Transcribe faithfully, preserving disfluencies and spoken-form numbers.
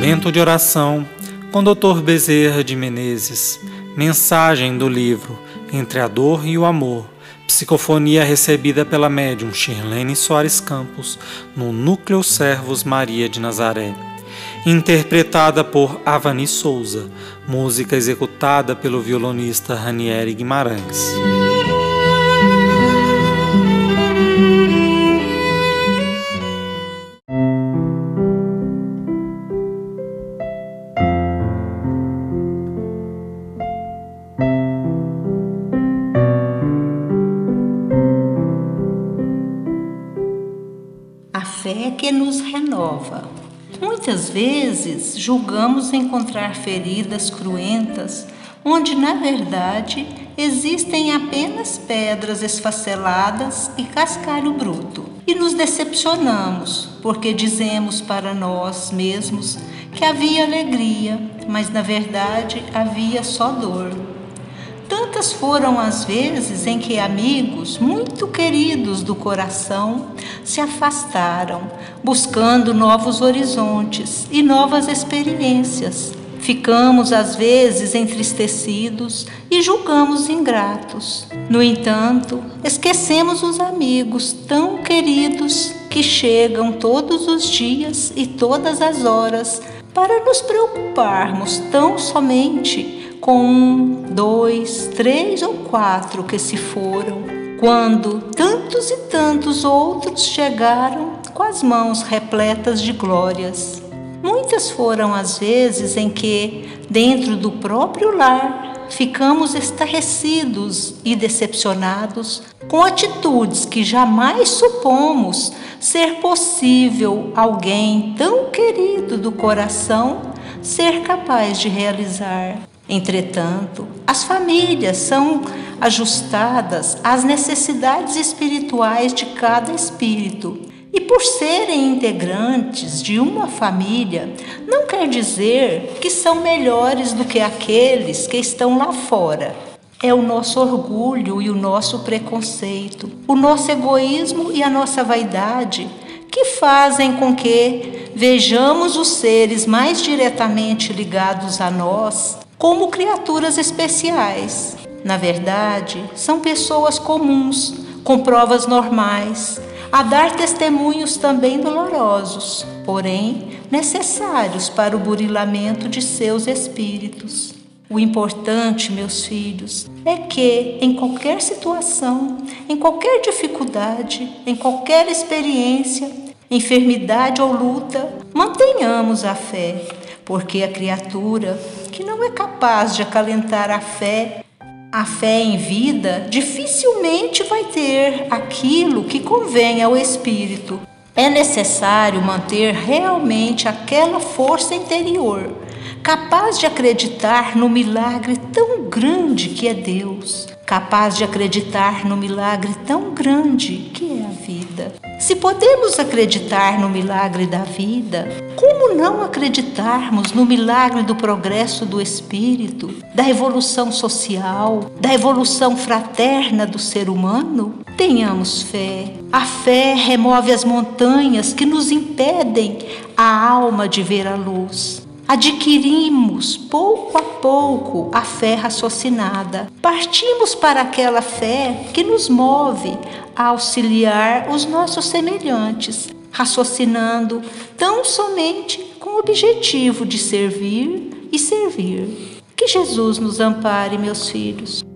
Momento de oração com doutor Bezerra de Menezes. Mensagem do livro Entre a Dor e o Amor. Psicofonia recebida pela médium Chirlene Soares Campos no Núcleo Servos Maria de Nazaré. Interpretada por Avani Souza. Música executada pelo violonista Ranieri Guimarães. A fé que nos renova. Muitas vezes julgamos encontrar feridas cruentas, onde na verdade existem apenas pedras esfaceladas e cascalho bruto. E nos decepcionamos, porque dizemos para nós mesmos que havia alegria, mas na verdade havia só dor. Tantas foram as vezes em que amigos muito queridos do coração se afastaram, buscando novos horizontes e novas experiências. Ficamos às vezes entristecidos e julgamos ingratos. No entanto, esquecemos os amigos tão queridos que chegam todos os dias e todas as horas para nos preocuparmos tão somente com um, dois, três ou quatro que se foram, quando tantos e tantos outros chegaram com as mãos repletas de glórias. Muitas foram as vezes em que, dentro do próprio lar, ficamos estarrecidos e decepcionados com atitudes que jamais supomos ser possível alguém tão querido do coração ser capaz de realizar. Entretanto, as famílias são ajustadas às necessidades espirituais de cada espírito e, por serem integrantes de uma família, não quer dizer que são melhores do que aqueles que estão lá fora. É o nosso orgulho e o nosso preconceito, o nosso egoísmo e a nossa vaidade que fazem com que vejamos os seres mais diretamente ligados a nós como criaturas especiais. Na verdade, são pessoas comuns, com provas normais, a dar testemunhos também dolorosos, porém necessários para o burilamento de seus espíritos. O importante, meus filhos, é que em qualquer situação, em qualquer dificuldade, em qualquer experiência, enfermidade ou luta, mantenhamos a fé, porque a criatura que não é capaz de acalentar a fé, a fé em vida, dificilmente vai ter aquilo que convém ao espírito. É necessário manter realmente aquela força interior, capaz de acreditar no milagre tão grande que é Deus, capaz de acreditar no milagre tão grande que é a vida. Se podemos acreditar no milagre da vida, como não acreditarmos no milagre do progresso do espírito, da evolução social, da evolução fraterna do ser humano? Tenhamos fé. A fé remove as montanhas que nos impedem a alma de ver a luz. Adquirimos pouco a pouco a fé raciocinada. Partimos para aquela fé que nos move a auxiliar os nossos semelhantes, raciocinando tão somente com o objetivo de servir e servir. Que Jesus nos ampare, meus filhos.